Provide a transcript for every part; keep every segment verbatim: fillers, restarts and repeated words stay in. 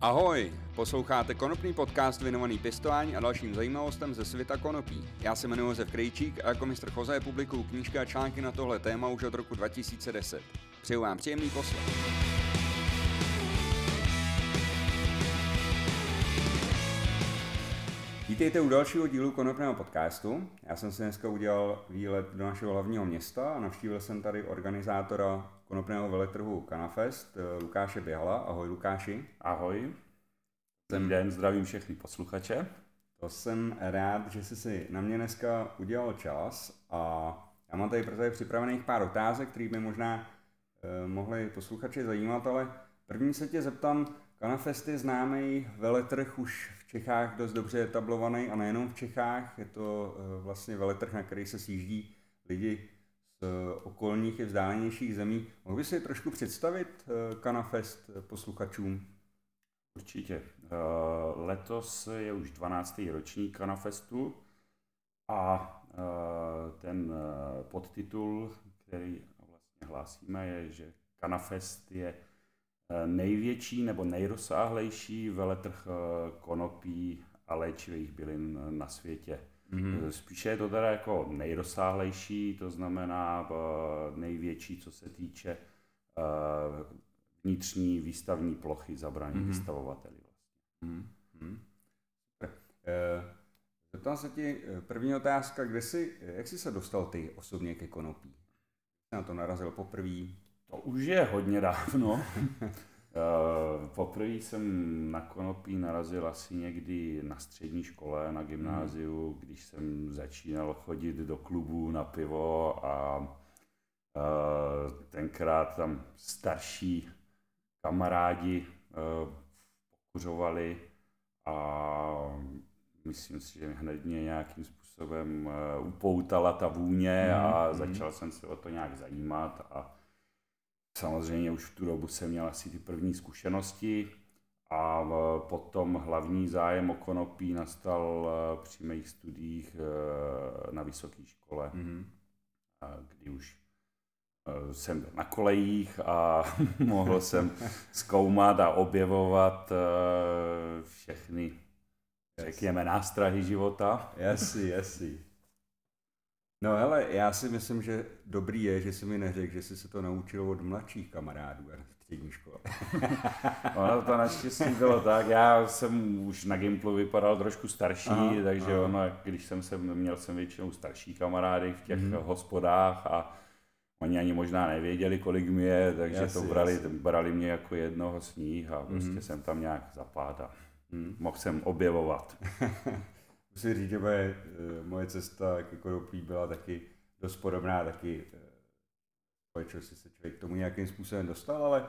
Ahoj, posloucháte konopný podcast věnovaný pěstování a dalším zajímavostem ze světa konopí. Já se jmenuji Josef Krejčík a jako mistr Chozaje publikuju knížky a články na tohle téma už od roku dva tisíce deset. Přeju vám příjemný poslech. Vítejte u dalšího dílu konopného podcastu. Já jsem si dneska udělal výlet do našeho hlavního města a navštívil jsem tady organizátora konopného veletrhu Cannafest, Lukáše Běhala. Ahoj Lukáši. Ahoj. Dobrý den, zdravím všechny posluchače. To jsem rád, že jsi si na mě dneska udělal čas a já mám tady pro tebe připravených pár otázek, které by možná eh, mohly posluchače zajímat, ale první se tě zeptám, Cannafest je známý veletrh už v Čechách dost dobře etablovaný a nejenom v Čechách, je to eh, vlastně veletrh, na který se sjíždí lidi z okolních i vzdálenějších zemí. Mohl bys si trošku představit Cannafest posluchačům? Určitě. Letos je už dvanáctý ročník Cannafestu a ten podtitul, který vlastně hlásíme, je, že Cannafest je největší nebo nejrozsáhlejší veletrh konopí a léčivých bylin na světě. Mm-hmm. Spíše je to teda jako nejrozsáhlejší, to znamená největší, co se týče vnitřní výstavní plochy zabraní mm-hmm. vystavovateli. Vlastně. Mm-hmm. Zeptám se ti první otázka, kde jsi, jak jsi se dostal ty osobně ke konopí? Na to narazil poprvé? To už je hodně dávno. Poprvé jsem na konopí narazil asi někdy na střední škole, na gymnáziu, když jsem začínal chodit do klubu na pivo a tenkrát tam starší kamarádi pokuřovali a myslím si, že hned mě nějakým způsobem upoutala ta vůně a začal jsem se o to nějak zajímat a samozřejmě už v tu dobu jsem měl asi ty první zkušenosti a potom hlavní zájem o konopí nastal při mých studiích na vysoké škole, mm-hmm. kdy už jsem byl na kolejích a mohl jsem zkoumat a objevovat všechny, řekněme, nástrahy života. Jasný, jasný. No hele, já si myslím, že dobrý je, že jsi mi neřekl, že jsi se to naučil od mladších kamarádů na střední škole. Ono to naštěstí bylo tak, já jsem už na Gimplu vypadal trošku starší, aha, takže aha. Ono, když jsem se, měl jsem většinou starší kamarády v těch hmm. hospodách a oni ani možná nevěděli, kolik mi je, takže jasný, to brali, brali mě jako jednoho z nich a prostě hmm. jsem tam nějak zapadl a hmm. mohl jsem objevovat. Musím říct, že moje, moje cesta ke konopí byla taky dost podobná, taky společnosti se člověk k tomu nějakým způsobem dostal, ale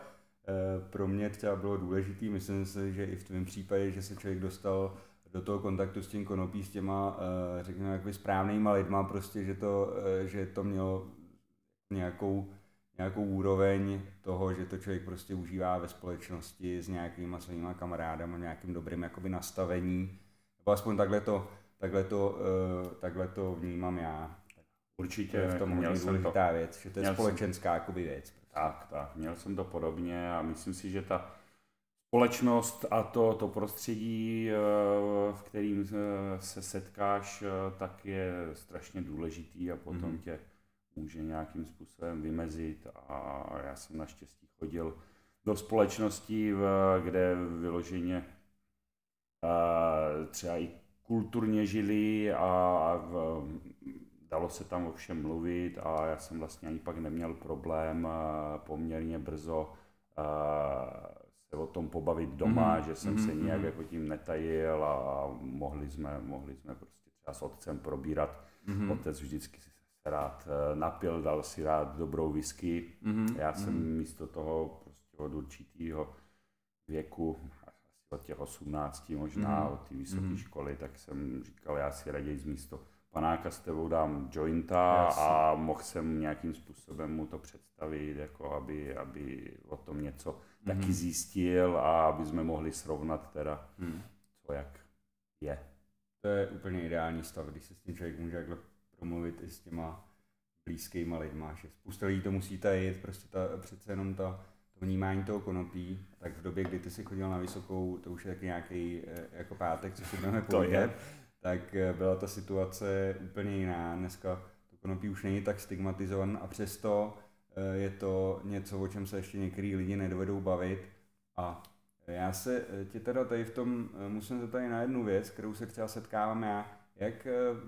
pro mě třeba bylo důležitý, myslím si, že i v tvém případě, že se člověk dostal do toho kontaktu s tím konopí, s těma, řekněme, jakoby správnýma lidma, prostě, že to, že to mělo nějakou, nějakou úroveň toho, že to člověk prostě užívá ve společnosti s nějakýma svýma kamarádama, nějakým dobrým jakoby nastavení. Aspoň takhle to, takhle, to, uh, takhle to vnímám já. Určitě v tom měl jsem to. Věc, že to je společenská jsem, jakoby věc. Prostě. Tak, tak. Měl jsem to podobně a myslím si, že ta společnost a to, to prostředí, v kterým se setkáš, tak je strašně důležitý a potom mm-hmm. tě může nějakým způsobem vymezit a já jsem naštěstí chodil do společností, kde vyloženě třeba i kulturně žili a v, dalo se tam o všem mluvit a já jsem vlastně ani pak neměl problém poměrně brzo se o tom pobavit doma, mm-hmm. že jsem mm-hmm. se nějak jako tím netajil a mohli jsme, mohli jsme prostě třeba s otcem probírat. Mm-hmm. Otec vždycky se rád napil, dal si rád dobrou whisky. Mm-hmm. Já jsem mm-hmm. místo toho prostě od určitýho věku od těch osmnácti možná, mm. od té vysoké mm. školy, tak jsem říkal, já si raději z místo panáka s tebou dám jointa yes. a mohl jsem nějakým způsobem mu to představit, jako aby, aby o tom něco mm. taky zjistil a aby jsme mohli srovnat teda, mm. co jak je. To je úplně ideální stav, když se s tím člověk může takhle promluvit i s těma blízkýma lidma, že spousta lidí to musí tajit, prostě ta, přece jenom ta vnímání toho konopí, tak v době, kdy ty jsi chodil na vysokou, to už je taky nějaký jako pátek, co si budeme povědět, tak byla ta situace úplně jiná. Dneska to konopí už není tak stigmatizované a přesto je to něco, o čem se ještě některý lidi nedovedou bavit. A já se tě teda tady v tom musím zeptat na jednu věc, kterou se třeba setkávám já. Jak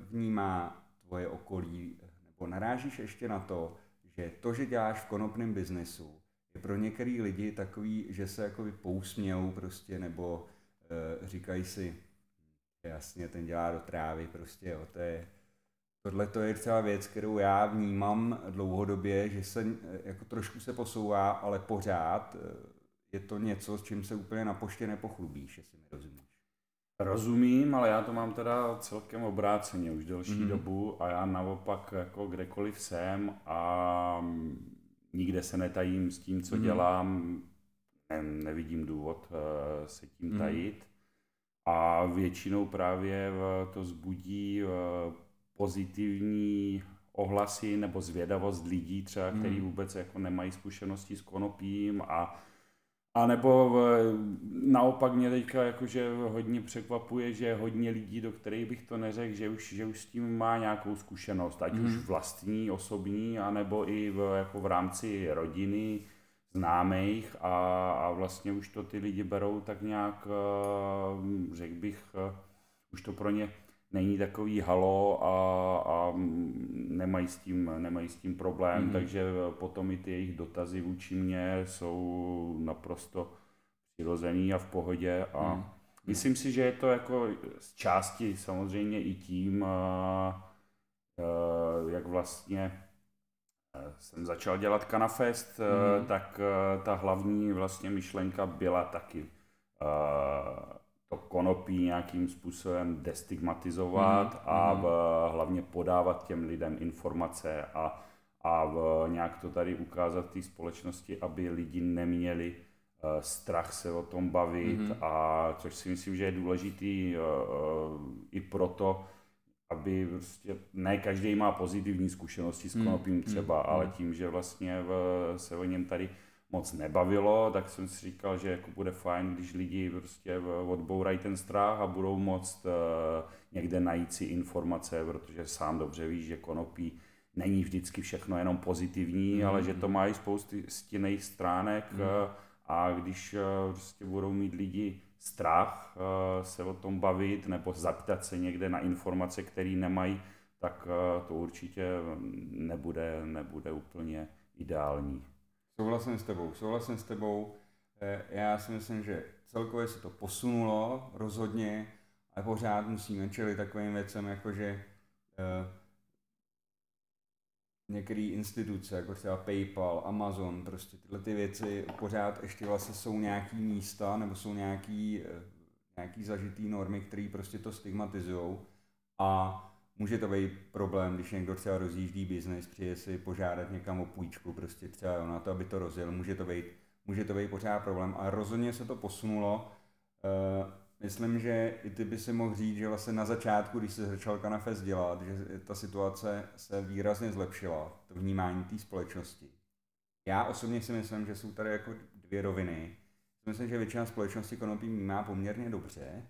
vnímá tvoje okolí, nebo narážíš ještě na to, že to, že děláš v konopném biznesu, je pro některý lidi takový, že se jakoby pousmějou prostě, nebo e, říkají si, jasně, ten dělá do trávy prostě, jo, to je, tohle to je třeba věc, kterou já vnímám dlouhodobě, že se jako trošku se posouvá, ale pořád je to něco, s čím se úplně na poště nepochlubíš, jestli mi rozumíš. Rozumím, ale já to mám teda celkem obráceně už delší mm-hmm. dobu a já naopak jako kdekoliv jsem a nikde se netajím s tím, co mm-hmm. dělám, ne, nevidím důvod uh, se tím mm-hmm. tajit a většinou právě to vzbudí uh, pozitivní ohlasy nebo zvědavost lidí třeba, mm-hmm. kteří vůbec jako nemají zkušenosti s konopím a A nebo naopak mě teďka jakože hodně překvapuje, že hodně lidí, do kterých bych to neřekl, že už, že už s tím má nějakou zkušenost, ať mm. už vlastní, osobní, anebo i v, jako v rámci rodiny, známých a, a vlastně už to ty lidi berou tak nějak, řekl bych, už to pro ně není takový halo a, a nemají s tím, nemají s tím problém, mm-hmm. takže potom i ty jejich dotazy vůči mně jsou naprosto přirozený a v pohodě a mm-hmm. myslím si, že je to jako z části samozřejmě i tím, a, a, jak vlastně jsem začal dělat Cannafest, mm-hmm. tak a, ta hlavní vlastně myšlenka byla taky a, to konopí nějakým způsobem destigmatizovat mm, a v, hlavně podávat těm lidem informace a, a v, nějak to tady ukázat té společnosti, aby lidi neměli uh, strach se o tom bavit, mm. a což si myslím, že je důležitý uh, uh, i proto, aby prostě, ne každý má pozitivní zkušenosti s konopím třeba, mm, mm, ale tím, že vlastně v, se o něm tady moc nebavilo, tak jsem si říkal, že jako bude fajn, když lidi prostě odbourají ten strach a budou moct uh, někde najít si informace, protože sám dobře víš, že konopí není vždycky všechno jenom pozitivní, mm-hmm. ale že to mají spousty stinných stránek, mm-hmm. uh, a když uh, prostě budou mít lidi strach uh, se o tom bavit nebo zaptat se někde na informace, které nemají, tak uh, to určitě nebude, nebude úplně ideální. Souhlasím s tebou, souhlasím s tebou. Já si myslím, že celkově se to posunulo rozhodně, ale pořád musíme čelit takovým věcem, jakože eh, některé instituce, jako třeba PayPal, Amazon, prostě tyhle ty věci pořád ještě vlastně jsou nějaký místa nebo jsou nějaký, nějaký zažitý normy, které prostě to stigmatizujou a může to být problém, když někdo třeba rozjíždí biznis, přijde si požádat někam o půjčku, prostě třeba na to, aby to rozjel, může to být, může to být pořád problém, ale rozhodně se to posunulo. Uh, myslím, že i ty by si mohl říct, že vlastně na začátku, když se začal Cannafest dělat, že ta situace se výrazně zlepšila, to vnímání té společnosti. Já osobně si myslím, že jsou tady jako dvě roviny. Myslím, že většina společnosti konopí vnímá poměrně dobře,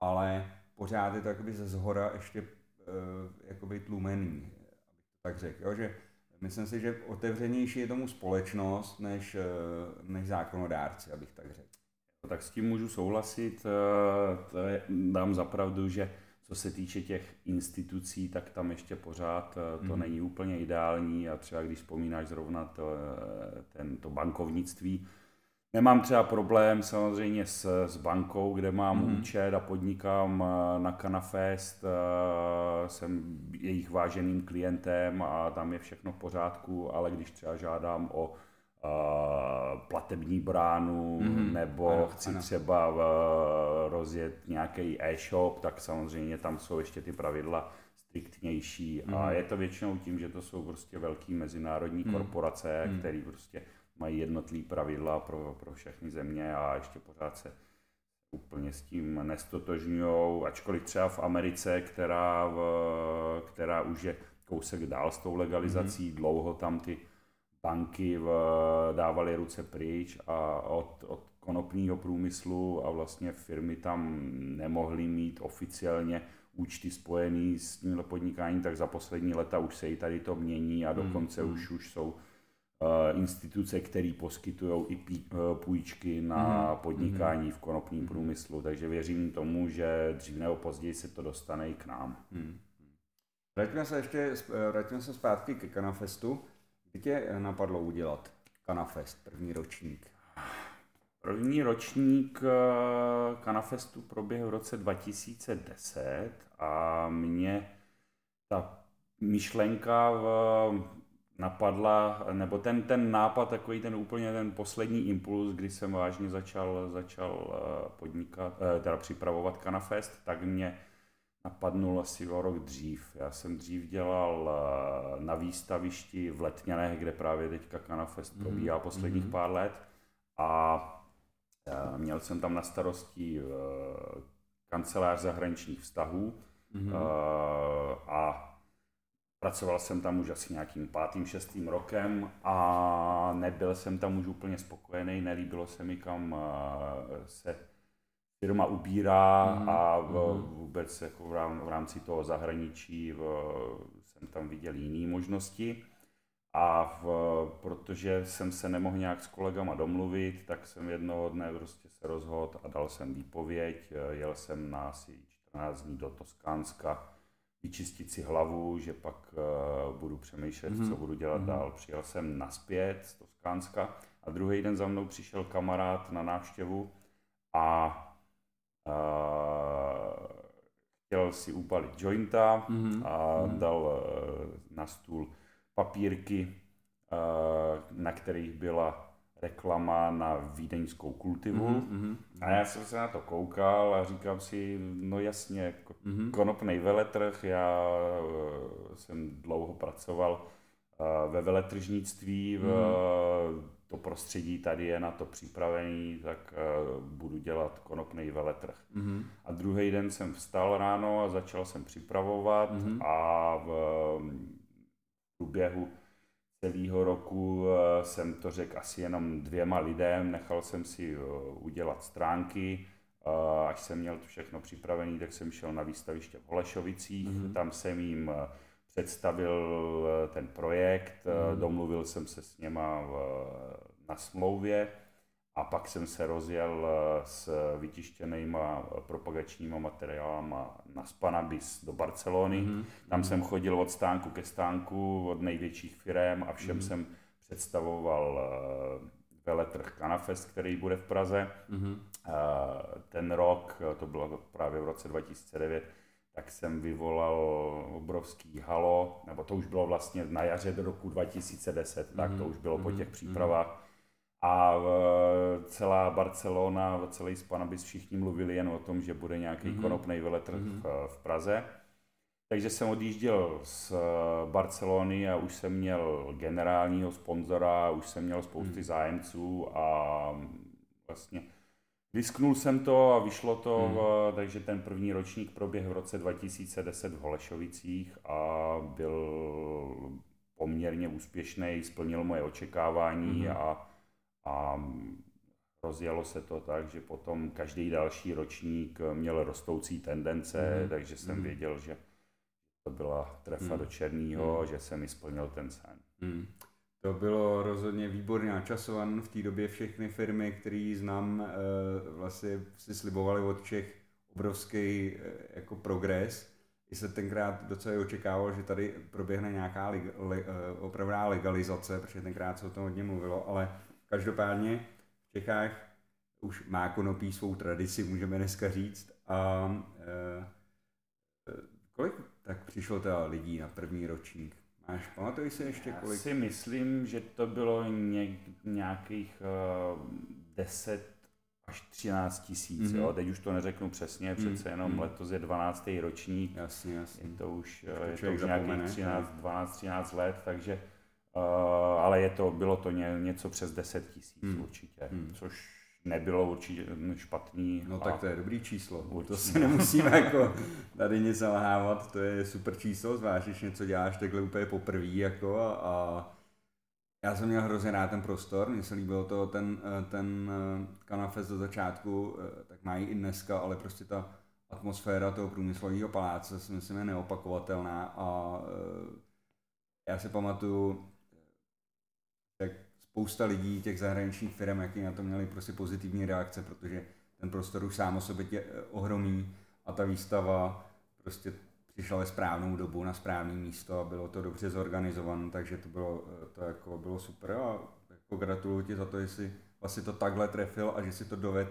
ale pořád je to jakoby ze zhora ještě jakoby tlumený, tak řekl, jo, že myslím si, že otevřenější je tomu společnost, než, než zákonodárci, abych tak řekl. Tak s tím můžu souhlasit, to je, dám za pravdu, že co se týče těch institucí, tak tam ještě pořád to mm. není úplně ideální a třeba když vzpomínáš zrovna to, ten, to bankovnictví, nemám třeba problém samozřejmě s, s bankou, kde mám mm-hmm. účet a podnikám na Cannafest, jsem jejich váženým klientem a tam je všechno v pořádku, ale když třeba žádám o a, platební bránu mm-hmm. nebo ano, chci ano. třeba v, rozjet nějaký e-shop, tak samozřejmě tam jsou ještě ty pravidla striktnější mm-hmm. a je to většinou tím, že to jsou prostě velký mezinárodní mm-hmm. korporace, mm-hmm. které prostě mají jednotlivý pravidla pro, pro všechny země a ještě pořád se úplně s tím nestotožňujou, ačkoliv třeba v Americe, která, v, která už je kousek dál s tou legalizací, mm-hmm. dlouho tam ty tanky v, dávali ruce pryč a od, od konopného průmyslu a vlastně firmy tam nemohly mít oficiálně účty spojený s tímhle podnikáním, tak za poslední leta už se i tady to mění a dokonce mm. už, už jsou uh, instituce, které poskytují i pí, uh, půjčky na mm. podnikání mm. v konopním průmyslu. Takže věřím tomu, že dřív nebo později se to dostane i k nám. Mm. Vrátíme se ještě vrátíme se zpátky ke Cannafestu. Kdy tě napadlo udělat Cannafest, první ročník? První ročník Cannafestu proběhl v roce dva tisíce deset a mě ta myšlenka v, napadla, nebo ten, ten nápad, takový ten úplně ten poslední impuls, kdy jsem vážně začal, začal podnikat, teda připravovat Cannafest, tak mě napadnul asi o rok dřív. Já jsem dřív dělal na výstavišti v Letňanech, kde právě teďka Cannafest probíhá mm-hmm. posledních pár let. A měl jsem tam na starosti kancelář zahraničních vztahů mm-hmm. a pracoval jsem tam už asi nějakým pátým, šestým rokem a nebyl jsem tam už úplně spokojený, nelíbilo se mi, kam se firma ubírá mm-hmm. a vůbec jako v rámci toho zahraničí jsem tam viděl jiné možnosti. A v, protože jsem se nemohl nějak s kolegama domluvit, tak jsem jednoho dne prostě se rozhodl a dal jsem výpověď. Jel jsem na asi čtrnáct dní do Toskánska vyčistit si hlavu, že pak uh, budu přemýšlet, mm-hmm. co budu dělat mm-hmm. dál. Přijel jsem nazpět z Toskánska a druhý den za mnou přišel kamarád na návštěvu a uh, chtěl si upalit jointa mm-hmm. a dal uh, na stůl papírky, na kterých byla reklama na vídeňskou kultivu. Mm-hmm. A já jsem se na to koukal a říkám si, no jasně, mm-hmm. konopnej veletrh, já jsem dlouho pracoval ve veletržnictví, mm-hmm. to prostředí tady je na to připravený, tak budu dělat konopnej veletrh. Mm-hmm. A druhý den jsem vstal ráno a začal jsem připravovat mm-hmm. a v V průběhu celého roku jsem to řekl asi jenom dvěma lidem, nechal jsem si udělat stránky, až jsem měl to všechno připravené, tak jsem šel na výstaviště v Holešovicích, mm-hmm. tam jsem jim představil ten projekt, mm-hmm. domluvil jsem se s něma na smlouvě a pak jsem se rozjel s vytištěnýma propagačníma materiálama na Spannabis do Barcelony. Mm-hmm. Tam jsem chodil od stánku ke stánku, od největších firem a všem mm-hmm. jsem představoval veletrh Cannafest, který bude v Praze. Mm-hmm. Ten rok, to bylo právě v roce dva tisíce devět, tak jsem vyvolal obrovský halo, nebo to už bylo vlastně na jaře do roku dva tisíce deset, mm-hmm. tak to už bylo mm-hmm. po těch přípravách. A celá Barcelona, celý Spannabis, všichni mluvili jen o tom, že bude nějaký mm-hmm. konopnej veletrh mm-hmm. v Praze. Takže jsem odjížděl z Barcelony a už jsem měl generálního sponzora, už jsem měl spousty mm-hmm. zájemců a vlastně risknul jsem to a vyšlo to, mm-hmm. takže ten první ročník proběhl v roce dva tisíce deset v Holešovicích a byl poměrně úspěšný, splnil moje očekávání mm-hmm. a A rozjelo se to tak, že potom každý další ročník měl rostoucí tendence, mm. takže jsem mm. věděl, že to byla trefa mm. do černého, mm. že jsem splnil ten sen. Mm. To bylo rozhodně výborně načasovan. V té době všechny firmy, které znám, vlastně si slibovaly od Čech obrovský jako progres. I se tenkrát docela očekával, že tady proběhne nějaká li, li, opravdá legalizace, protože tenkrát se o tom hodně mluvilo, ale každopádně v Čechách už má konopí svou tradici, můžeme dneska říct. A e, kolik tak přišlo teda lidí na první ročník? Máš, pamatuj si ještě kolik? Já si myslím, že to bylo něk, nějakých uh, deset až třináct tisíc. Mm-hmm. Teď už to neřeknu přesně, přece jenom mm-hmm. letos je dvanáctý ročník. Jasně, jasně. Je to už, je to už nějakých třináct, dvanáct, třináct let, takže Uh, ale je to, bylo to ně, něco přes deset tisíc hmm. určitě, hmm. což nebylo určitě špatný. No tak to je dobrý číslo, určitě. To si nemusíme jako tady nic zalhávat, to je super číslo, zvlášť když něco děláš takhle úplně poprvý jako a, a Já jsem měl hrozně rád ten prostor, mně se líbilo to, ten, ten Cannafest do začátku, tak mají i dneska, ale prostě ta atmosféra toho průmyslového paláce si myslím je neopakovatelná a já si pamatuju, jak spousta lidí, těch zahraničních firm, jaký na to měli prostě pozitivní reakce, protože ten prostor už sám o sobě tě ohromí a ta výstava prostě přišla ve správnou dobu na správné místo a bylo to dobře zorganizované, takže to bylo, to jako bylo super a jako gratuluju ti za to, že jsi vlastně to takhle trefil a že si to doved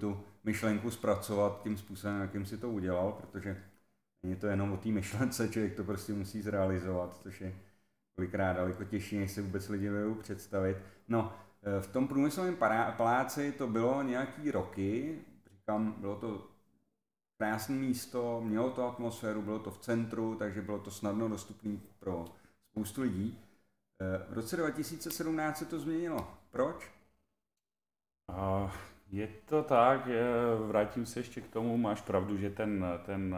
tu myšlenku zpracovat tím způsobem, jakým si to udělal, protože není to jenom o té myšlence, člověk to prostě musí zrealizovat, což je kolikrát daleko těžší, než se vůbec lidi budou představit. No, v tom průmyslovém paláci to bylo nějaký roky, říkám, bylo to krásné místo, mělo to atmosféru, bylo to v centru, takže bylo to snadno dostupné pro spoustu lidí. V roce dva tisíce sedmnáct se to změnilo. Proč? Uh, je to tak, vrátím se ještě k tomu, máš pravdu, že ten, ten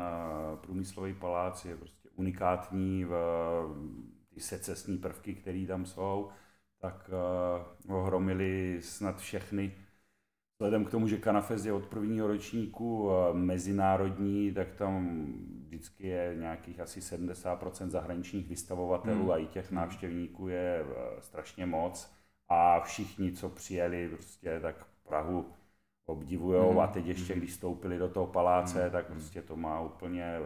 průmyslový palác je prostě unikátní, v, ty secesní prvky, které tam jsou, tak uh, ohromily snad všechny. Vzhledem k tomu, že Cannafest je od prvního ročníku mezinárodní, tak tam vždycky je nějakých asi sedmdesát procent zahraničních vystavovatelů hmm. a i těch návštěvníků je strašně moc. A všichni, co přijeli, prostě tak Prahu obdivujou hmm. a teď ještě, když vstoupili do toho paláce, hmm. tak prostě to má úplně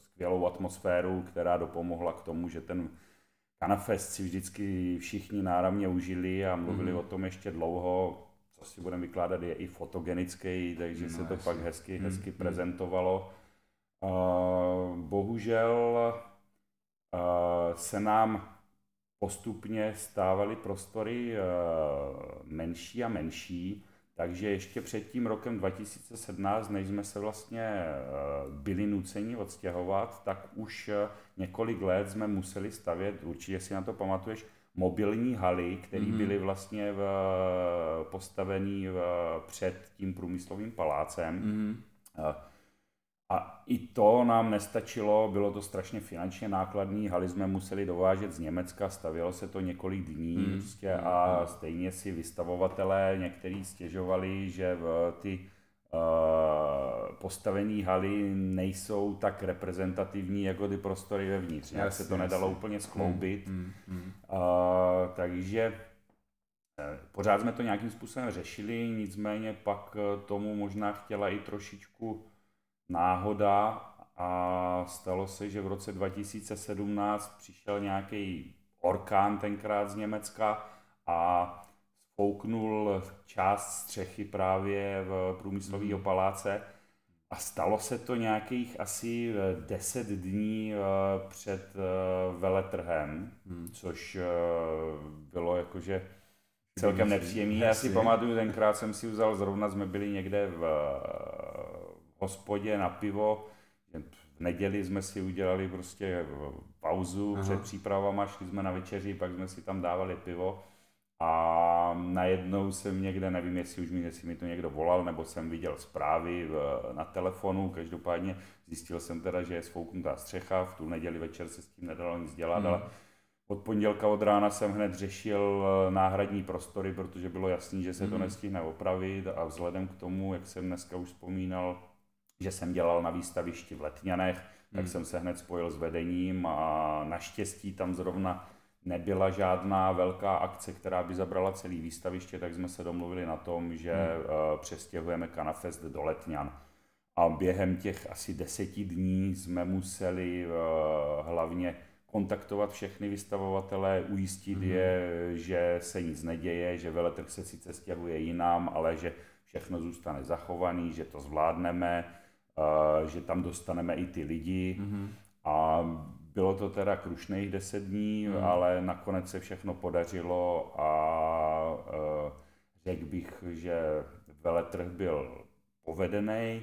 skvělou atmosféru, která dopomohla k tomu, že ten Cannafest si vždycky všichni náramně užili a mluvili hmm. o tom ještě dlouho. Co si budeme vykládat, je i fotogenický, takže no, se to jasný. pak hezky, hezky hmm. prezentovalo. Bohužel se nám postupně stávaly prostory menší a menší, takže ještě před tím rokem dva tisíce sedmnáct, než jsme se vlastně byli nuceni odstěhovat, tak už několik let jsme museli stavět, určitě si na to pamatuješ, mobilní haly, které mm-hmm. byly vlastně v, postavený v, před tím průmyslovým palácem. Mm-hmm. A, a i to nám nestačilo, bylo to strašně finančně nákladné, haly jsme museli dovážet z Německa, stavělo se to několik dní mm-hmm. prostě, a stejně si vystavovatelé někteří stěžovali, že v, ty Uh, postavení haly nejsou tak reprezentativní jako ty prostory vevnitř. Nějak se to jasný. nedalo úplně skloubit. Mm, mm, mm. Uh, takže uh, pořád jsme to nějakým způsobem řešili, nicméně pak uh, tomu možná chtěla i trošičku náhoda a stalo se, že v roce dva tisíce sedmnáct přišel nějaký orkán tenkrát z Německa a pouknul část střechy právě v průmyslového paláce a stalo se to nějakých asi deset dní před veletrhem, hmm. což bylo jakože celkem nepříjemné. Já si pamatuju, tenkrát jsem si vzal, zrovna jsme byli někde v hospodě na pivo, v neděli jsme si udělali prostě pauzu Aha. před přípravama, šli jsme na večeři, pak jsme si tam dávali pivo. A najednou jsem někde, nevím, jestli už mi, jestli mi to někdo volal, nebo jsem viděl zprávy v, na telefonu, každopádně zjistil jsem teda, že je sfouknutá střecha, v tu neděli večer se s tím nedalo nic dělat, hmm. ale od pondělka od rána jsem hned řešil náhradní prostory, protože bylo jasný, že se hmm. to nestihne opravit a vzhledem k tomu, jak jsem dneska už vzpomínal, že jsem dělal na výstavišti v Letňanech, hmm. tak jsem se hned spojil s vedením a naštěstí tam zrovna nebyla žádná velká akce, která by zabrala celé výstaviště, tak jsme se domluvili na tom, že hmm. přestěhujeme Cannafest do Letňan. A během těch asi deseti dní jsme museli hlavně kontaktovat všechny vystavovatele, ujistit hmm. je, že se nic neděje, že veletrh se sice stěhuje jinam, ale že všechno zůstane zachovaný, že to zvládneme, že tam dostaneme i ty lidi. Hmm. A bylo to teda krušných deset dní, hmm. ale nakonec se všechno podařilo a e, řekl bych, že veletrh byl povedený. E,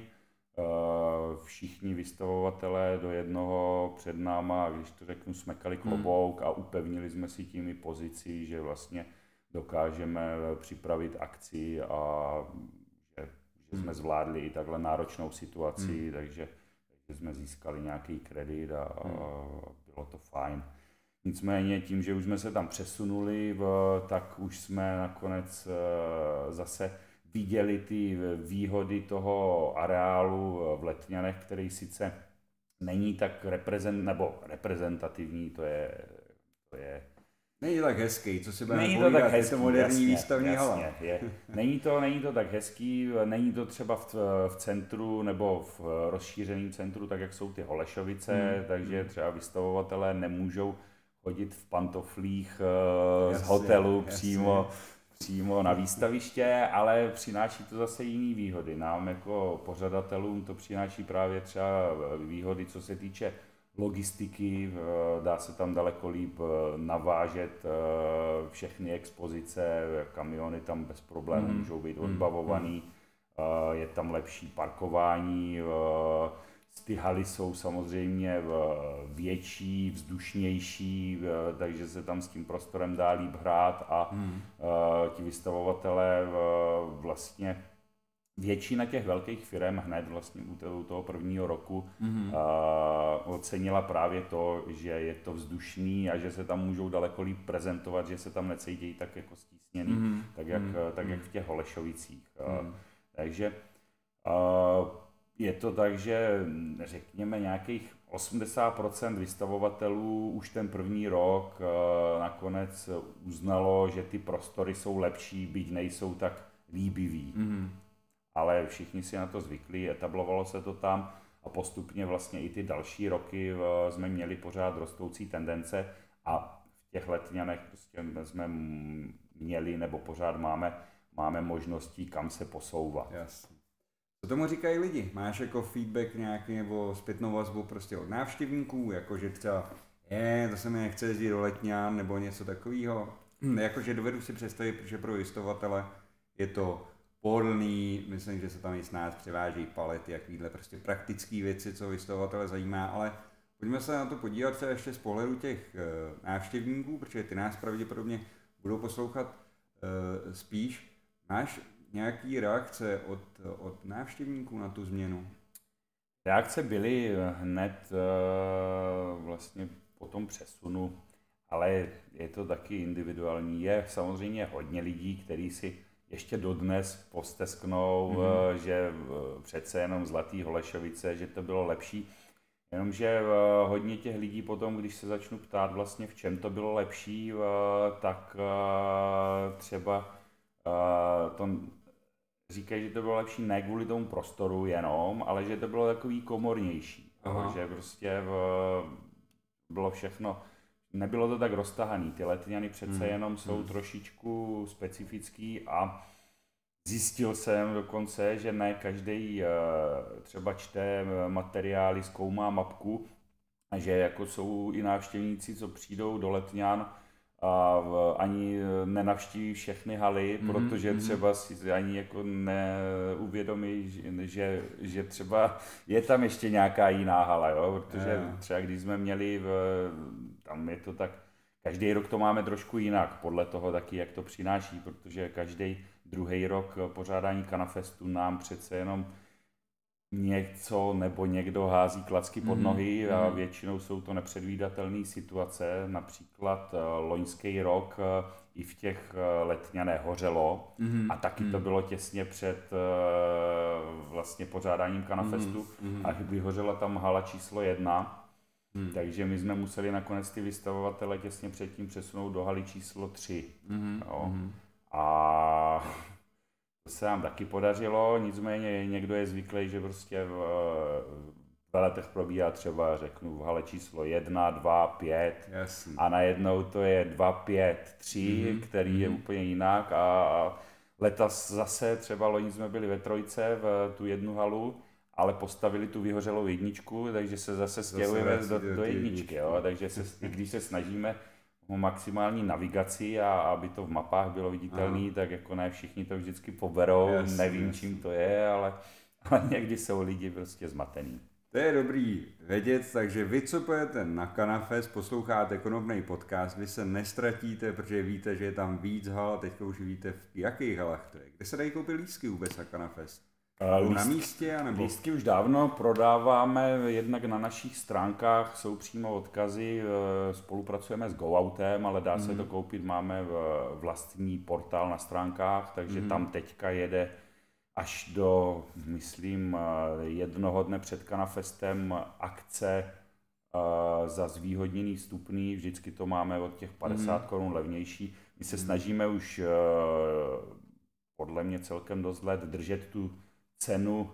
všichni vystavovatelé do jednoho před náma, když to řeknu, smekali klobouk hmm. a upevnili jsme si tím i pozici, že vlastně dokážeme připravit akci a že, že jsme zvládli i takhle náročnou situaci, hmm. takže že jsme získali nějaký kredit a, a bylo to fajn. Nicméně tím, že už jsme se tam přesunuli, tak už jsme nakonec zase viděli ty výhody toho areálu v Letňanech, který sice není tak reprezent, nebo reprezentativní, to je... To je není to tak hezký, co si budeme povídat, je to moderní výstavní hala. Není to, není to tak hezký, není to třeba v, v centru nebo v rozšířeném centru, tak jak jsou ty Holešovice, hmm. takže třeba vystavovatelé nemůžou chodit v pantoflích jasně, z hotelu jasně. přímo přímo na výstaviště, ale přináší to zase jiné výhody. Nám jako pořadatelům to přináší právě třeba výhody, co se týče logistiky, dá se tam daleko líp navážet všechny expozice, kamiony tam bez problémů mm. můžou být odbavovaný, je tam lepší parkování, ty haly jsou samozřejmě větší, vzdušnější, takže se tam s tím prostorem dá líp hrát a hmm. ti vystavovatelé vlastně většina těch velkých firem hned vlastně u toho prvního roku hmm. ocenila právě to, že je to vzdušný a že se tam můžou daleko líp prezentovat, že se tam necítějí tak jako stísněný, hmm. tak, jak, hmm. tak jak v těch Holešovicích. Hmm. Takže je to tak, že řekněme nějakých osmdesát procent vystavovatelů už ten první rok nakonec uznalo, že ty prostory jsou lepší, byť nejsou tak líbivý. Mm. Ale všichni si na to zvykli, etablovalo se to tam a postupně vlastně i ty další roky jsme měli pořád rostoucí tendence a v těch Letňanech prostě jsme měli nebo pořád máme, máme možnosti, kam se posouvat. Yes. Co tomu říkají lidi? Máš jako feedback nějaký nebo zpětnou vazbu prostě od návštěvníků, jakože třeba je, to se mi nechce jezdit do Letňan nebo něco takového. Jakože dovedu si představit, že pro vystovatele je to pohodlný, myslím, že se tam i s nás převážejí palety, jakýhle prostě praktické věci, co vystovatele zajímá, ale pojďme se na to podívat třeba ještě z pohledu těch uh, návštěvníků, protože ty nás pravděpodobně budou poslouchat uh, spíš. Máš nějaký reakce od, od návštěvníků na tu změnu? Reakce byly hned vlastně po tom přesunu, ale je to taky individuální. Je samozřejmě hodně lidí, kteří si ještě dodnes postesknou, mm-hmm. že přece jenom Zlatý Holešovice, že to bylo lepší. Jenomže hodně těch lidí potom, když se začnu ptát vlastně v čem to bylo lepší, tak třeba to říkají, že to bylo lepší ne kvůli tomu prostoru jenom, ale že to bylo takový komornější, že prostě v, bylo všechno, nebylo to tak roztahaný, ty Letňany přece hmm. jenom jsou hmm. trošičku specifický a zjistil jsem dokonce, že ne každý třeba čte materiály, zkoumá mapku, že jako jsou i návštěvníci, co přijdou do Letňan, a v, ani nenavštíví všechny haly, mm, protože mm. třeba si ani jako neuvědomí, že, že třeba je tam ještě nějaká jiná hala, jo? Protože yeah. třeba když jsme měli, v, tam je to tak, každý rok to máme trošku jinak, podle toho taky, jak to přináší, protože každý druhý rok pořádání Cannafestu nám přece jenom něco nebo někdo hází klacky pod nohy a většinou jsou to nepředvídatelné situace. Například loňský rok i v těch Letňanech hořelo mm. a taky to bylo těsně před vlastně pořádáním Cannafestu mm. a vyhořela tam hala číslo jedna. Hmm. Takže my jsme museli nakonec ty vystavovatele těsně předtím přesunout do haly číslo tři. Mm. Jo. Mm. A se nám taky podařilo, nicméně někdo je zvyklý, že prostě v, v letech probíhá třeba, řeknu, v hale číslo jedna, dva, pět yes. a najednou to je dva, pět, tři, mm-hmm. který je mm-hmm. úplně jinak a letas zase, třeba loni jsme byli ve trojce v tu jednu halu, ale postavili tu vyhořelou jedničku, takže se zase stěhujeme do, do jedničky, jo? Takže se, když se snažíme o maximální navigaci a aby to v mapách bylo viditelné, tak jako ne všichni to vždycky poberou, yes, nevím yes. čím to je, ale, ale někdy jsou lidi prostě zmatený. To je dobrý vědět, takže vy, co pojete na Cannafest, posloucháte Konopný podcast, vy se nestratíte, protože víte, že je tam víc hal, teďka už víte v jakých halách to je. Kde se dají koupit lístky vůbec na Cannafest? Líst, na místě, anebo? Lístky už dávno prodáváme, jednak na našich stránkách jsou přímo odkazy, spolupracujeme s GoOutem, ale dá se mm. to koupit, máme vlastní portál na stránkách, takže mm. tam teďka jede až do, myslím, jednoho dne před Cannafestem akce za zvýhodněný vstupný, vždycky to máme od těch padesát mm. korun levnější. My se mm. snažíme už podle mě celkem dost let držet tu cenu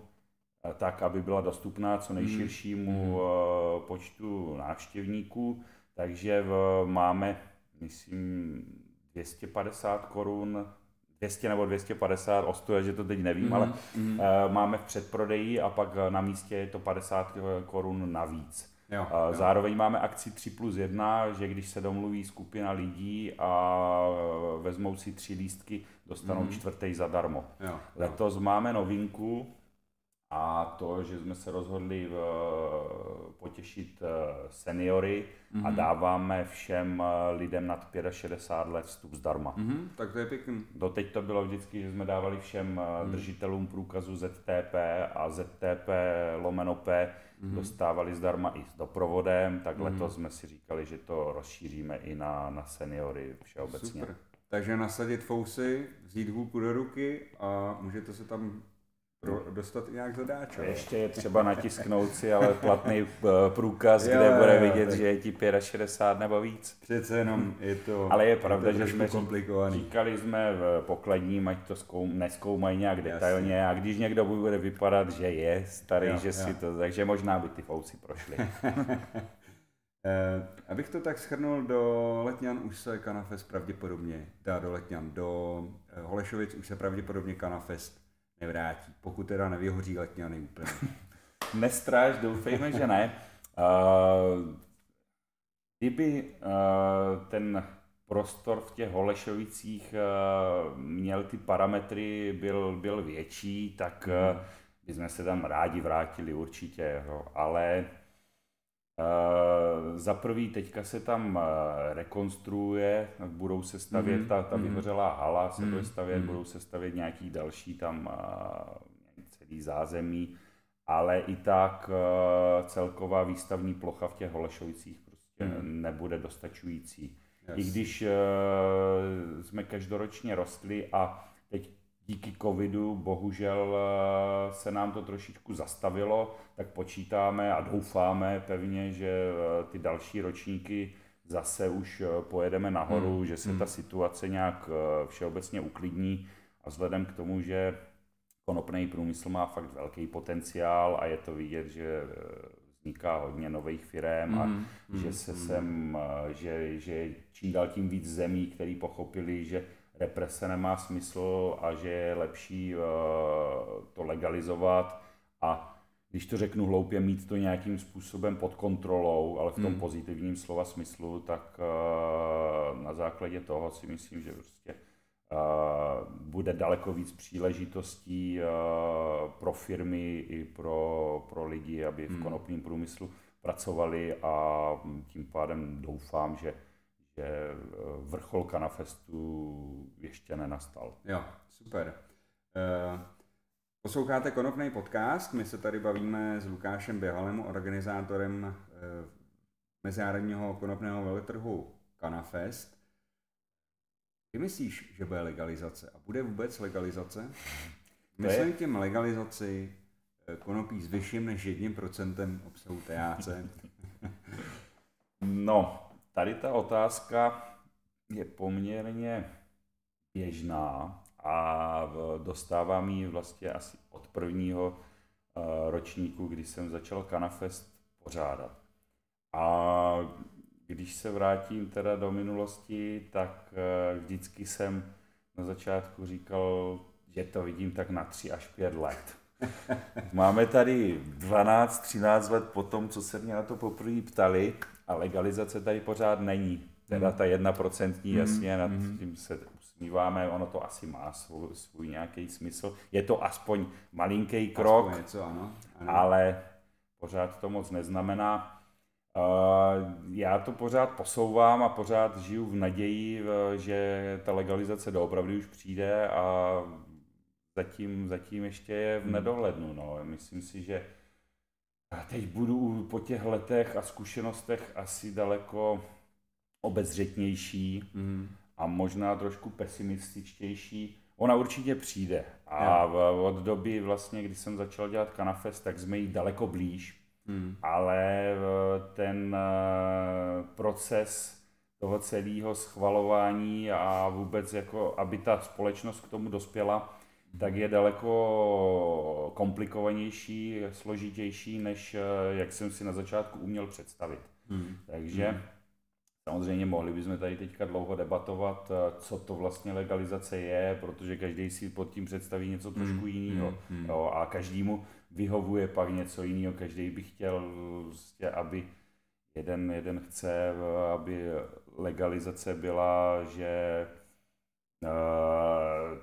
tak, aby byla dostupná co nejširšímu mm. počtu návštěvníků. Takže v, máme, myslím, dvě stě padesát korun, dvě stě nebo dvě stě padesát, o sto, že to teď nevím, mm. ale mm. máme v předprodeji a pak na místě je to padesát korun navíc. Jo, jo. Zároveň máme akci tři plus jedna, že když se domluví skupina lidí a vezmou si tři lístky, dostanou mm-hmm. čtvrtý zadarmo. Jo, jo. Letos máme novinku a to, že jsme se rozhodli potěšit seniory mm-hmm. a dáváme všem lidem nad šedesát pět let vstup zdarma. Mm-hmm, tak to je pěkný. Doteď to bylo vždycky, že jsme dávali všem mm-hmm. držitelům průkazu Z T P a Z T P lomeno P mm-hmm. dostávali zdarma i s doprovodem, tak mm-hmm. letos jsme si říkali, že to rozšíříme i na, na seniory všeobecně. Super. Takže nasadit fousy, vzít hůlku do ruky a můžete se tam dostat i nějak zadáčo. Ještě je třeba natisknout si, ale platný průkaz, jo, kde bude vidět, tak... že je ti šedesát pět nebo víc. Přece jenom je to. Ale je pravda, je že jsme říkali jsme v pokladním, ať to zkoum, neskoumají nějak detailně. Jasně. A když někdo bude vypadat, že je starý, jo, že jo. si to, takže možná by ty fousy prošly. Abych to tak shrnul, do Letňan už se Cannafest pravděpodobně dá do Letňan, do Holešovic už se pravděpodobně Cannafest nevrátí, pokud teda nevyhoří Letňany úplně. Nestráž, doufejme, že ne. Uh, kdyby uh, ten prostor v těch Holešovicích uh, měl ty parametry, byl, byl větší, tak uh, bychom se tam rádi vrátili určitě, jo. Ale Uh, za prvý teďka se tam uh, rekonstruuje, budou se stavět, mm-hmm. ta, ta vyhořelá hala se mm-hmm. bude stavět, mm-hmm. budou se stavět nějaký další tam uh, celý zázemí, ale i tak uh, celková výstavní plocha v těch Holešovicích prostě mm-hmm. nebude dostačující. Yes. I když uh, jsme každoročně rostli a teď díky covidu bohužel se nám to trošičku zastavilo, tak počítáme a doufáme pevně, že ty další ročníky zase už pojedeme nahoru, mm. že se mm. ta situace nějak všeobecně uklidní a vzhledem k tomu, že konopný průmysl má fakt velký potenciál a je to vidět, že vzniká hodně nových firem mm. a mm. že se mm. sem, že, že čím dál tím víc zemí, který pochopili, že represe nemá smysl a že je lepší uh, to legalizovat a když to řeknu hloupě, mít to nějakým způsobem pod kontrolou, ale v tom hmm. pozitivním slova smyslu, tak uh, na základě toho si myslím, že prostě uh, bude daleko víc příležitostí uh, pro firmy i pro, pro lidi, aby hmm. v konopném průmyslu pracovali a tím pádem doufám, že že vrchol Cannafestu ještě nenastal. Jo, super. E, posloucháte Konopnej podcast, my se tady bavíme s Lukášem Běhalem, organizátorem e, mezinárodního konopného veletrhu Cannafest. Ty myslíš, že bude legalizace? A bude vůbec legalizace? Myslím tím legalizaci konopí s vyšším než jedním procentem obsahu T H C. No... Tady ta otázka je poměrně běžná a dostávám ji vlastně asi od prvního ročníku, kdy jsem začal Cannafest pořádat. A když se vrátím teda do minulosti, tak vždycky jsem na začátku říkal, že to vidím tak na tři až pět let. Máme tady dvanáct třináct let po tom, co se mě na to poprvé ptali, a legalizace tady pořád není. Teda ta jednoprocentní, jasně, nad tím se usmíváme, ono to asi má svůj, svůj nějaký smysl. Je to aspoň malinký krok, aspoň něco, ano. Ano. Ale pořád to moc neznamená. Já to pořád posouvám a pořád žiju v naději, že ta legalizace doopravdy už přijde a zatím, zatím ještě je v nedohlednu. No. Myslím si, že teď budu po těch letech a zkušenostech asi daleko obezřetnější mm. a možná trošku pesimističtější. Ona určitě přijde a v, od doby vlastně, kdy jsem začal dělat Cannafest, tak jsme jí daleko blíž, hmm. ale ten proces toho celého schvalování a vůbec jako, aby ta společnost k tomu dospěla, tak je daleko komplikovanější, složitější, než jak jsem si na začátku uměl představit. Hmm. Takže hmm. samozřejmě mohli bychom tady teďka dlouho debatovat, co to vlastně legalizace je, protože každý si pod tím představí něco trošku jiného. Mm, mm, a každému vyhovuje pak něco jiného. Každý by chtěl, aby jeden, jeden chce, aby legalizace byla, že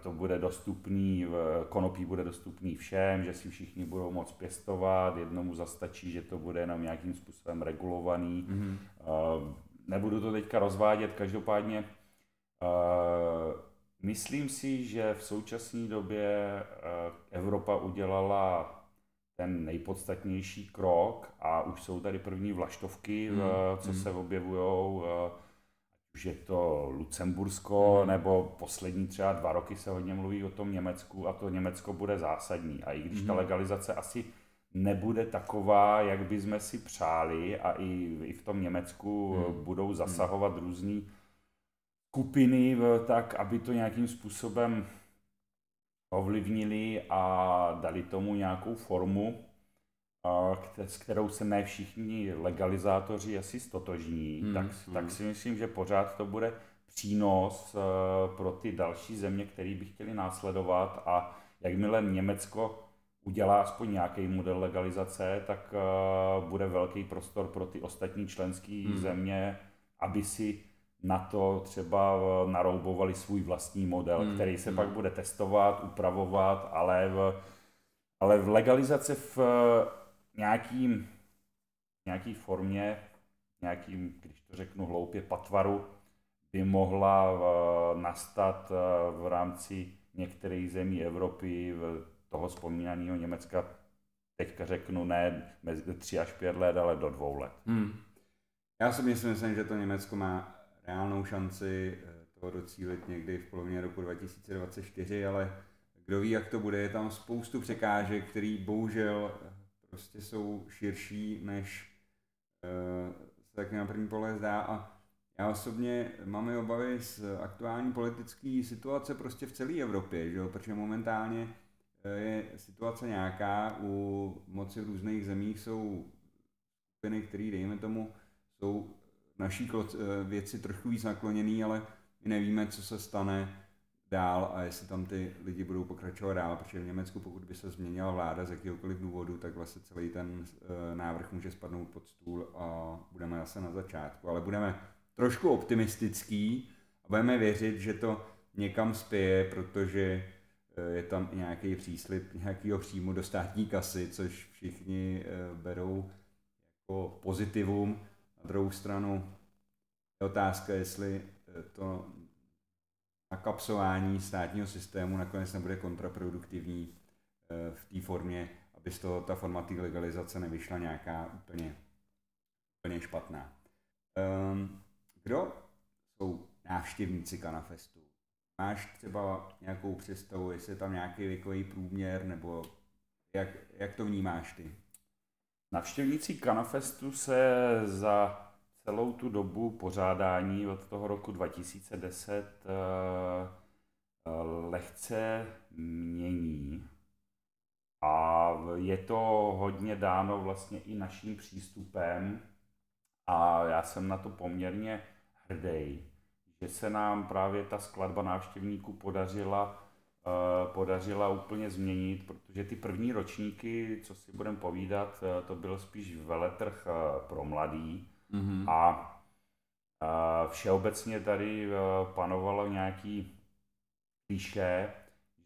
to bude dostupný, konopí bude dostupný všem, že si všichni budou moct pěstovat, jednomu zastačí, že to bude jenom nějakým způsobem regulovaný. Mm. Nebudu to teďka rozvádět, každopádně uh, myslím si, že v současné době uh, Evropa udělala ten nejpodstatnější krok a už jsou tady první vlaštovky, mm. uh, co mm. se objevujou, uh, že je to Lucembursko, mm. nebo poslední třeba dva roky se hodně mluví o tom Německu a to Německo bude zásadní. A i když mm. ta legalizace asi nebude taková, jak bychom si přáli, a i, i v tom Německu hmm. budou zasahovat hmm. různé skupiny tak, aby to nějakým způsobem ovlivnili a dali tomu nějakou formu, a, s kterou se ne všichni legalizátoři asi stotožní, hmm. tak, tak si myslím, že pořád to bude přínos pro ty další země, které by chtěli následovat, a jakmile Německo udělá aspoň nějaký model legalizace, tak uh, bude velký prostor pro ty ostatní členské hmm. země, aby si na to třeba naroubovali svůj vlastní model, hmm. který se hmm. pak bude testovat, upravovat, ale v, ale v legalizace v nějakým, nějaký formě, nějakým, když to řeknu hloupě, patvaru, by mohla uh, nastat uh, v rámci některých zemí Evropy, v, toho vzpomínaného Německa, teďka řeknu ne mezi tři až pět let, ale do dvou let. Hmm. Já si myslím, že to Německo má reálnou šanci toho docílit někdy v polovině roku dva tisíce dvacet čtyři, ale kdo ví, jak to bude, je tam spoustu překážek, které bohužel prostě jsou širší, než se tak na první pohled zdá. A já osobně mám i obavy z aktuální politické situace prostě v celé Evropě, že jo? Protože momentálně je situace nějaká, u moci v různých zemích jsou skupiny, které, dejme tomu, jsou naší věci trochu víc nakloněný, ale my nevíme, co se stane dál a jestli tam ty lidi budou pokračovat dál, protože v Německu, pokud by se změnila vláda z jakýhokoliv důvodu, tak vlastně celý ten návrh může spadnout pod stůl a budeme zase na začátku. Ale budeme trošku optimistický a budeme věřit, že to někam spěje, protože je tam nějaký příslib nějakého příjmu do státní kasy, což všichni berou jako pozitivum. Na druhou stranu je otázka, jestli to nakapsování státního systému nakonec nebude kontraproduktivní v té formě, aby z toho ta forma té legalizace nevyšla nějaká úplně, úplně špatná. Kdo jsou návštěvníci Cannafestu? Máš třeba nějakou představu, jestli je tam nějaký věkový průměr, nebo jak, jak to vnímáš ty? Navštěvníci Cannafestu se za celou tu dobu pořádání od toho roku dva tisíce deset lehce mění. A je to hodně dáno vlastně i naším přístupem a já jsem na to poměrně hrdý, že se nám právě ta skladba návštěvníků podařila, podařila úplně změnit, protože ty první ročníky, co si budeme povídat, to byl spíš veletrh pro mladý mm-hmm. a všeobecně tady panovalo nějaký klišé,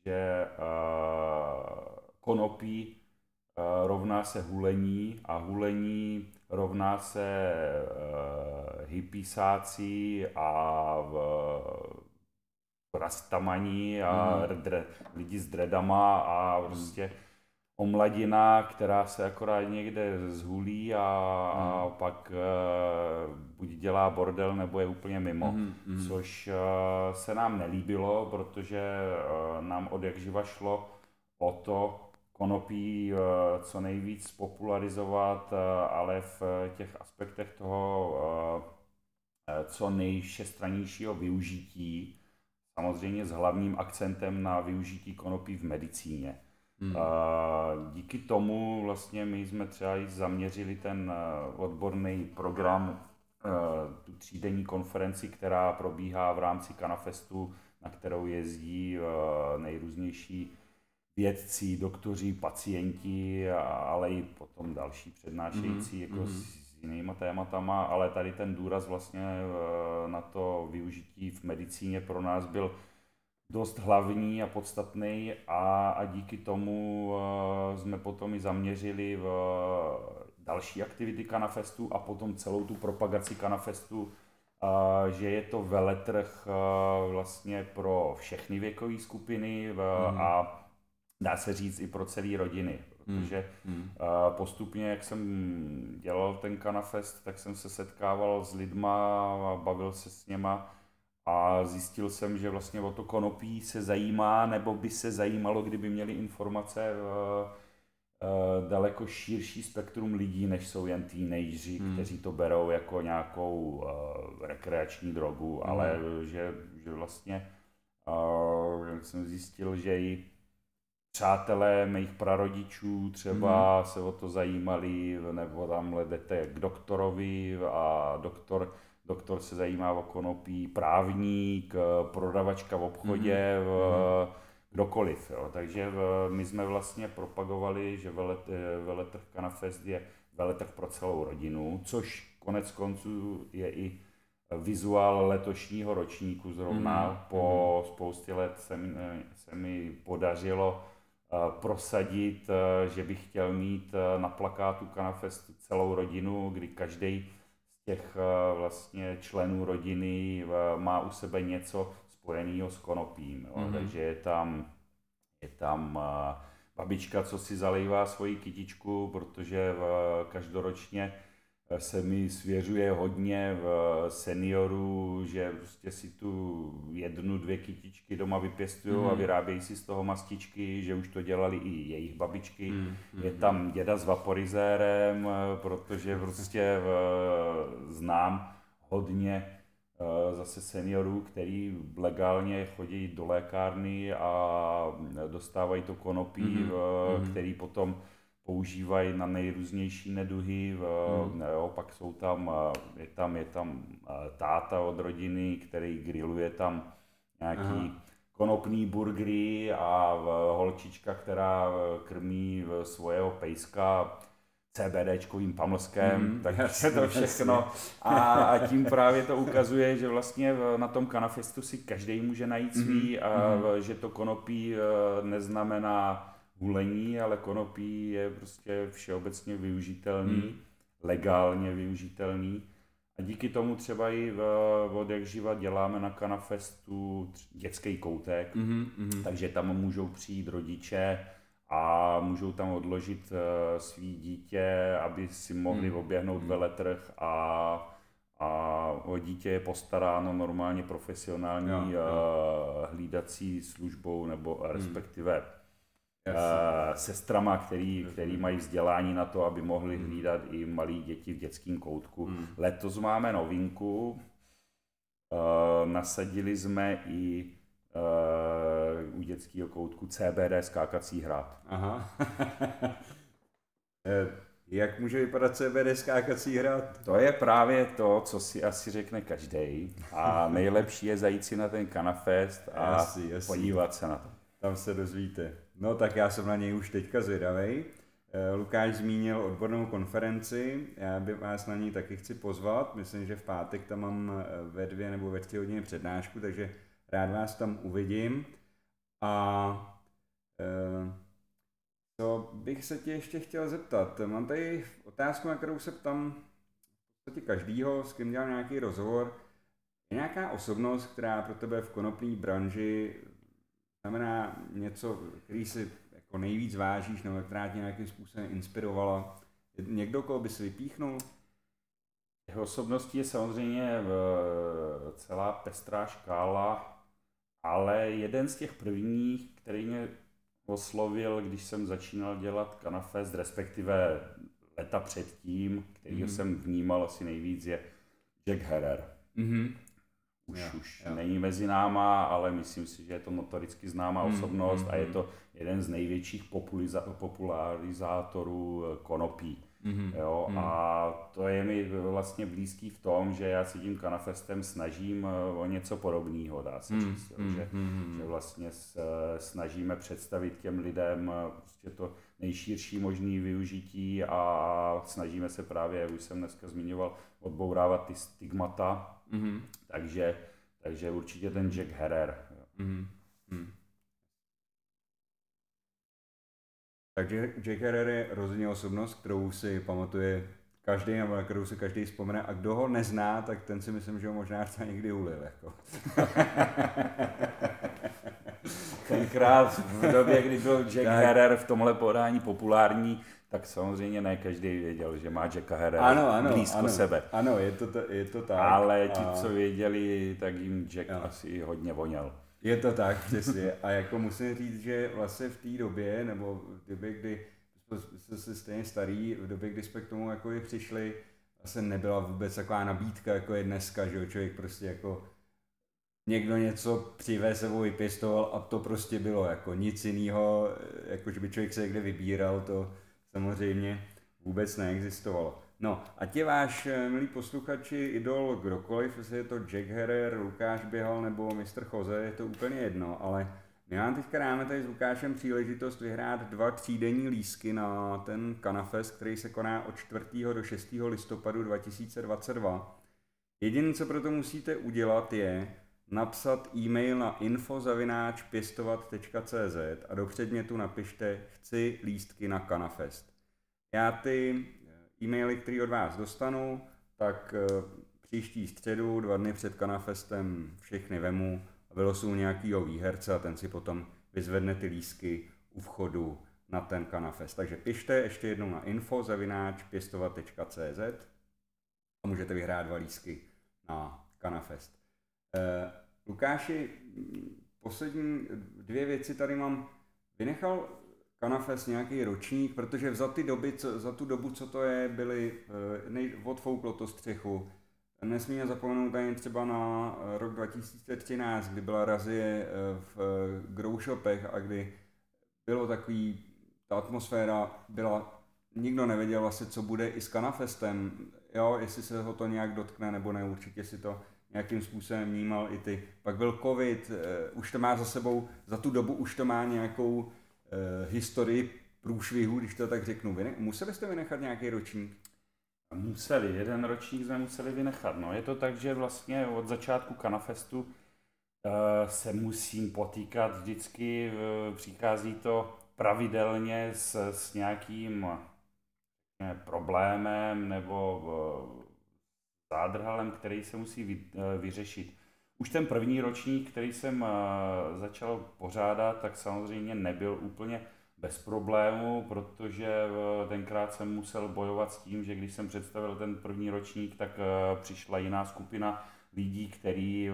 že konopí rovná se hulení a hulení rovná se uh, hippiesáci a uh, rastamani a mm. dre, lidi s dredama a prostě omladina, která se akorát někde zhulí a, mm. a pak uh, buď dělá bordel, nebo je úplně mimo, mm. Mm. což uh, se nám nelíbilo, protože uh, nám od jak živa šlo o to konopí uh, co nejvíc popularizovat, uh, ale v uh, těch aspektech toho uh, co nejšestranějšího využití, samozřejmě s hlavním akcentem na využití konopí v medicíně. Mm. Díky tomu vlastně my jsme třeba i zaměřili ten odborný program, tu třídenní konferenci, která probíhá v rámci Cannafestu, na kterou jezdí nejrůznější vědci, doktoři, pacienti, ale i potom další přednášející. Mm. Jako mm. jinýma tématama, ale tady ten důraz vlastně na to využití v medicíně pro nás byl dost hlavní a podstatný a, a díky tomu jsme potom i zaměřili v další aktivity Cannafestu a potom celou tu propagaci Cannafestu, že je to veletrh vlastně pro všechny věkové skupiny a dá se říct i pro celé rodiny. Protože hmm. postupně, jak jsem dělal ten Cannafest, tak jsem se setkával s lidma, bavil se s něma a zjistil jsem, že vlastně o to konopí se zajímá, nebo by se zajímalo, kdyby měli informace v daleko širší spektrum lidí, než jsou jen teenageři, hmm. kteří to berou jako nějakou rekreační drogu, hmm. ale že, že vlastně jsem zjistil, že i přátelé mých prarodičů třeba mm. se o to zajímali, nebo tamhle jdete k doktorovi a doktor, doktor se zajímá o konopí, právník, prodavačka v obchodě, mm. v, kdokoliv. Jo. Takže v, my jsme vlastně propagovali, že velet, veletrh Cannafest je veletrh pro celou rodinu, což konec konců je i vizuál letošního ročníku zrovna. Mm. Po mm. spoustě let se mi, se mi podařilo prosadit, že bych chtěl mít na plakátu Cannafestu celou rodinu, kdy každý z těch vlastně členů rodiny má u sebe něco spojeného s konopím. Mm-hmm. Takže je tam, je tam babička, co si zalejvá svoji kytičku, protože každoročně se mi svěřuje hodně seniorů, že prostě si tu jednu, dvě kytičky doma vypěstují mm. a vyrábějí si z toho mastičky, že už to dělali i jejich babičky. Mm. Je tam děda s vaporizérem, protože prostě znám hodně zase seniorů, který legálně chodí do lékárny a dostávají to konopí, mm. který potom používají na nejrůznější neduhy, hmm. jo, pak jsou tam, je tam, je tam táta od rodiny, který grilluje tam nějaký Aha. konopný burgery a holčička, která krmí svojeho pejska CBDčkovým pamlskem, hmm. tak jasný, to všechno. A, a tím právě to ukazuje, že vlastně na tom Cannafestu si každý může najít svý, hmm. a hmm. že to konopí neznamená hulení, ale konopí je prostě všeobecně využitelný, hmm. legálně využitelný. A díky tomu třeba i v, od jak živa děláme na Cannafestu dětský koutek, hmm. takže tam můžou přijít rodiče a můžou tam odložit uh, svý dítě, aby si mohli hmm. oběhnout hmm. veletrh a a o dítě je postaráno normálně profesionální no, no. Uh, hlídací službou nebo respektive hmm. sestrama, který, který mají vzdělání na to, aby mohli hlídat i malí děti v dětském koutku. Mm. Letos máme novinku, e, nasadili jsme i e, u dětského koutku C B D skákací hrad. Aha. Jak může vypadat C B D skákací hrad? To je právě to, co si asi řekne každej a nejlepší je zajít si na ten Cannafest a jasný, jasný. podívat se na to. Tam se dozvíte. No tak já jsem na něj už teďka zvědavej. Lukáš zmínil odbornou konferenci, já bych vás na ní taky chci pozvat. Myslím, že v pátek tam mám ve dvě nebo ve tři hodiny přednášku, takže rád vás tam uvidím. A co bych se tě ještě chtěl zeptat. Mám tady otázku, na kterou se ptám v podstatě každýho, s kým dělám nějaký rozhovor. Je nějaká osobnost, která pro tebe v konopné branži znamená něco, který si jako nejvíc vážíš, nebo která tě nějakým způsobem inspirovala? Někdo, koho by si vypíchnul? Jeho osobností je samozřejmě celá pestrá škála, ale jeden z těch prvních, který mě oslovil, když jsem začínal dělat Cannafest, respektive leta předtím, kterýho mm-hmm. jsem vnímal asi nejvíc, je Jack Herer. Mm-hmm. Už, já, už já. Není mezi náma, ale myslím si, že je to notoricky známá mm-hmm. osobnost mm-hmm. a je to jeden z největších populariza- popularizátorů konopí. Mm-hmm. Jo, mm-hmm. A to je mi vlastně blízký v tom, že já se tím Cannafestem snažím o něco podobného, dá se mm-hmm. říct, jo, že, mm-hmm. že vlastně snažíme představit těm lidem prostě to nejširší možné využití a snažíme se právě, jak už jsem dneska zmiňoval, odbourávat ty stigmata, mm-hmm. takže, takže určitě ten Jack Herer. Mm-hmm. Mm. Takže Jack Herer je rozhodně osobnost, kterou si pamatuje každý, nebo na kterou si každý vzpomene, a kdo ho nezná, tak ten si myslím, že ho možná chce někdy ulil. Jako. Tenkrát v době, kdy byl Jack Herer v tomhle podání populární, tak samozřejmě ne každý věděl, že má Jacka Herera blízko ano, sebe. Ano, je to, t- je to tak. Ale ti, a... co věděli, tak jim Jack ano. asi hodně voněl. Je to tak, přesně. A jako musím říct, že vlastně v té době, nebo v době, kdy jsme se stejně starí, v době, kdy jsme k tomu jako přišli, vlastně nebyla vůbec taková nabídka, jako je dneska, že člověk prostě jako někdo něco přivez sebou, vypěstoval a to prostě bylo jako nic jiného, jako že by člověk se někde vybíral, to samozřejmě vůbec neexistovalo. No a ti váš, milí posluchači, idol kdokoliv, jestli je to Jack Herer, Lukáš Běhal nebo mister Choze, je to úplně jedno, ale my vám teďka dáme tady s Lukášem příležitost vyhrát dva třídenní lístky na ten Cannafest, který se koná od čtvrtého do šestého listopadu dva tisíce dvacet dva. Jediné, co pro to musíte udělat, je napsat e-mail na info zavináč pěstovat tečka cé zet a do předmětu napište chci lístky na Cannafest. Já ty e-maily, které od vás dostanu, tak příští středu, dva dny před Cannafestem, všechny vemu a vylosuju nějakýho výherce a ten si potom vyzvedne ty lístky u vchodu na ten Cannafest. Takže pište ještě jednou na info zavináč pěstovat tečka cé zet a můžete vyhrát dva lístky na Cannafest. Eh, Lukáši, poslední dvě věci tady mám. Vynechal Cannafest nějaký ročník, protože za, ty doby, co, za tu dobu, co to je, byly, nej, odfouklo to střechu. Nesmíme zapomenout tady třeba na rok dva tisíce třináct, kdy byla razie v grow shopech a kdy bylo takový, ta atmosféra byla, nikdo nevěděl vlastně, co bude i s Cannafestem, jo, jestli se ho to nějak dotkne nebo ne, určitě si to nějakým způsobem vnímal i ty. Pak byl covid, už to má za sebou, za tu dobu už to má nějakou historii průšvihu, když to tak řeknu. Vyne- museli jste vynechat nějaký ročník? Museli, jeden ročník jsme museli vynechat. No, je to tak, že vlastně od začátku Cannafestu uh, se musím potýkat vždycky, uh, přichází to pravidelně s, s nějakým ne, problémem nebo uh, zádrhelem, který se musí vy, uh, vyřešit. Už ten první ročník, který jsem začal pořádat, tak samozřejmě nebyl úplně bez problému, protože tenkrát jsem musel bojovat s tím, že když jsem představil ten první ročník, tak přišla jiná skupina lidí, kteří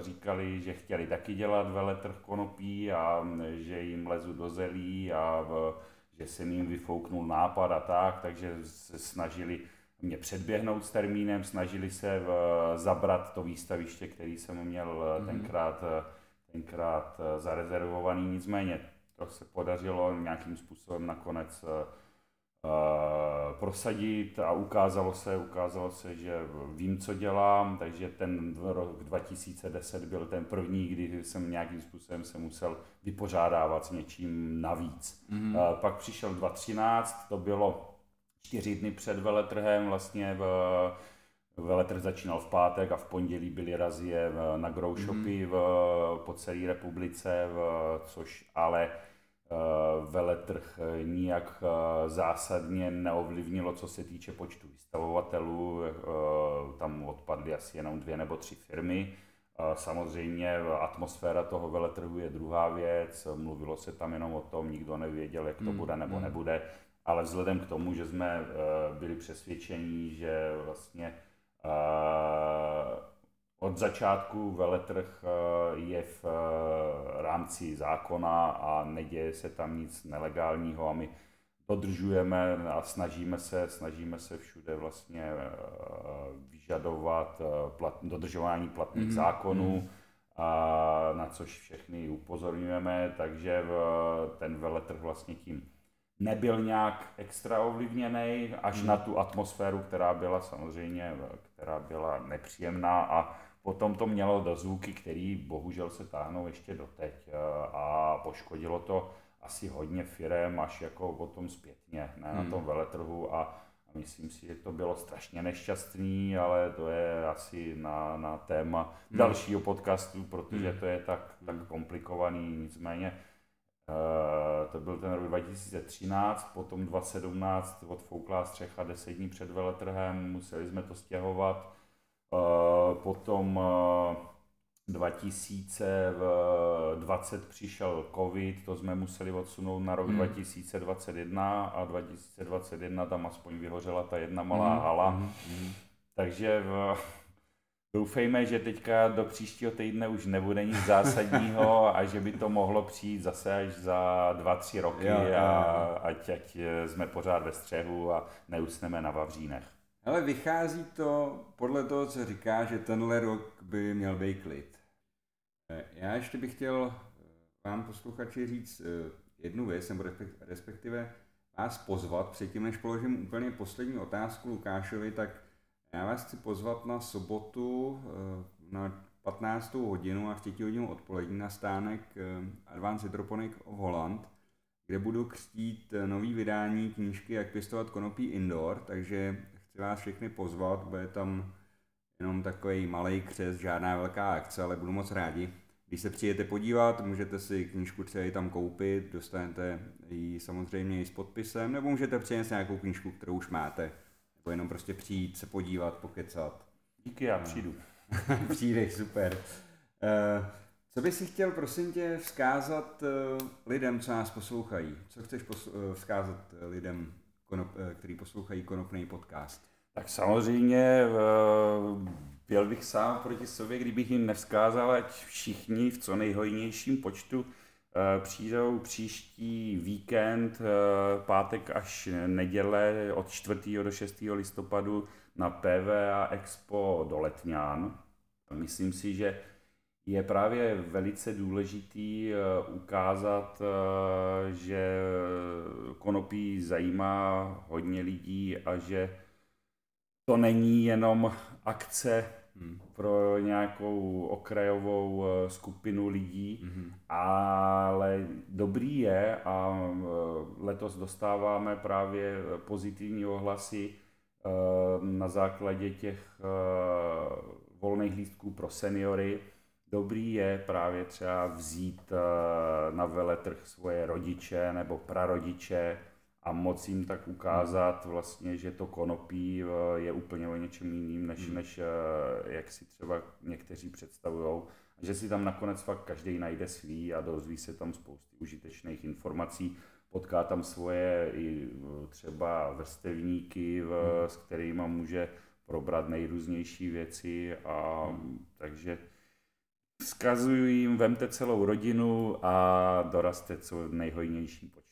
říkali, že chtěli taky dělat veletrh konopí a že jim lezu do zelí a že jsem jim vyfouknul nápad a tak, takže se snažili mě předběhnout s termínem, snažili se zabrat to výstaviště, který jsem měl tenkrát, tenkrát zarezervovaný, nicméně to se podařilo nějakým způsobem nakonec prosadit a ukázalo se, ukázalo se, že vím, co dělám, takže ten rok dva tisíce deset byl ten první, kdy jsem nějakým způsobem se musel vypořádávat s něčím navíc. Mm-hmm. Pak přišel dva tisíce třináct, to bylo čtyři dny před veletrhem, vlastně veletrh začínal v pátek a v pondělí byly razie na grow shopy mm. po celé republice, což ale veletrh nijak zásadně neovlivnilo, co se týče počtu vystavovatelů. Tam odpadly asi jenom dvě nebo tři firmy. Samozřejmě atmosféra toho veletrhu je druhá věc, mluvilo se tam jenom o tom, nikdo nevěděl, jak to bude nebo nebude, ale vzhledem k tomu, že jsme byli přesvědčeni, že vlastně od začátku veletrh je v rámci zákona a neděje se tam nic nelegálního a my dodržujeme a snažíme se, snažíme se všude vlastně vyžadovat plat, dodržování platných mm-hmm. zákonů, a na což všechny upozorňujeme, takže ten veletrh vlastně tím nebyl nějak extra ovlivněný, až mm-hmm. na tu atmosféru, která byla samozřejmě, která byla nepříjemná a potom to mělo dozvuky, které bohužel se táhnou ještě doteď a poškodilo to asi hodně firem, až jako potom zpětně ne, na tom veletrhu a, a myslím si, že to bylo strašně nešťastný, ale to je asi na, na téma hmm. dalšího podcastu, protože to je tak, tak komplikovaný, nicméně uh, to byl ten rok dva tisíce třináct, potom dva tisíce sedmnáct odfoukla střecha deset dní před veletrhem, museli jsme to stěhovat, uh, potom uh, dva tisíce dvacet přišel covid, to jsme museli odsunout na rok mm. dva tisíce dvacet jedna a dva tisíce dvacet jedna tam aspoň vyhořela ta jedna malá mm. hala. Mm. Takže doufejme, že teďka do příštího týdne už nebude nic zásadního a že by to mohlo přijít zase až za dva, tři roky jo, a jo. Ať, ať jsme pořád ve střehu a neusneme na vavřínech. Ale vychází to podle toho, co říká, že tenhle rok by měl být klid. Já ještě bych chtěl vám posluchači říct jednu věc, nebo respektive vás pozvat, předtím než položím úplně poslední otázku Lukášovi, tak já vás chci pozvat na sobotu na patnáctou hodinu a v třetí hodinu odpolední na stánek Advanced Hydroponic of Holland, kde budu křtít nový vydání knížky Jak pěstovat konopí indoor, takže vás všechny pozvat, bude tam jenom takový malej křest, žádná velká akce, ale budu moc rádi. Když se přijete podívat, můžete si knížku třeba i tam koupit, dostanete ji samozřejmě i s podpisem, nebo můžete přinést nějakou knížku, kterou už máte, nebo jenom prostě přijít, se podívat, pokecat. Díky, já přijdu. Přijdeš, super. Co bys si chtěl, prosím tě, vzkázat lidem, co nás poslouchají? Co chceš posl- vzkázat lidem, který poslouchají Konopný podcast? Tak samozřejmě byl bych sám proti sobě, kdybych jim nevzkázal, ať všichni v co nejhojnějším počtu přijdou příští víkend, pátek až neděle od čtvrtého do šestého listopadu na P V A Expo do Letňan. Myslím si, že je právě velice důležitý ukázat, že konopí zajímá hodně lidí a že to není jenom akce hmm. pro nějakou okrajovou skupinu lidí, hmm. ale dobrý je a letos dostáváme právě pozitivní ohlasy na základě těch volných lístků pro seniory. Dobrý je právě třeba vzít na veletrh svoje rodiče nebo prarodiče a moc jim tak ukázat vlastně, že to konopí je úplně o něčem jiným, než, hmm. než jak si třeba někteří představujou. A že si tam nakonec fakt každý najde svý a dozví se tam spousty užitečných informací. Potká tam svoje i třeba vrstevníky, hmm. s kterýma může probrat nejrůznější věci a hmm. takže vzkazuju jim, vemte celou rodinu a dorazte co v nejhojnějším počtu.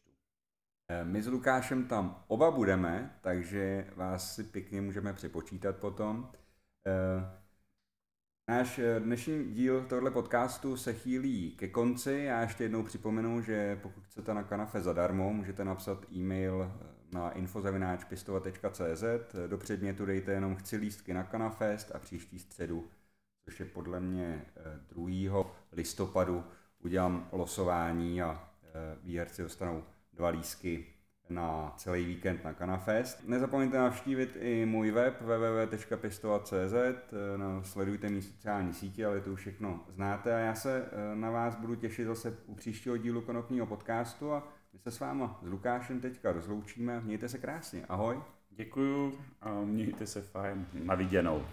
My s Lukášem tam oba budeme, takže vás si pěkně můžeme přepočítat potom. Náš dnešní díl tohoto podcastu se chýlí ke konci. Já ještě jednou připomenu, že pokud chcete na Cannafest zadarmo, můžete napsat e-mail na info zavináč pistova tečka cé zet. Do předmětu dejte jenom chci lístky na Cannafest a příští středu, což je podle mě druhého listopadu, udělám losování a výherci dostanou dva lístky na celý víkend na Cannafest. Nezapomeňte navštívit i můj web w w w tečka pěstovat tečka cz, sledujte mý sociální sítě, ale to už všechno znáte a já se na vás budu těšit zase u příštího dílu Konopného podcastu a my se s váma s Lukášem teďka rozloučíme. Mějte se krásně, ahoj. Děkuju a mějte se fajn, na viděnou.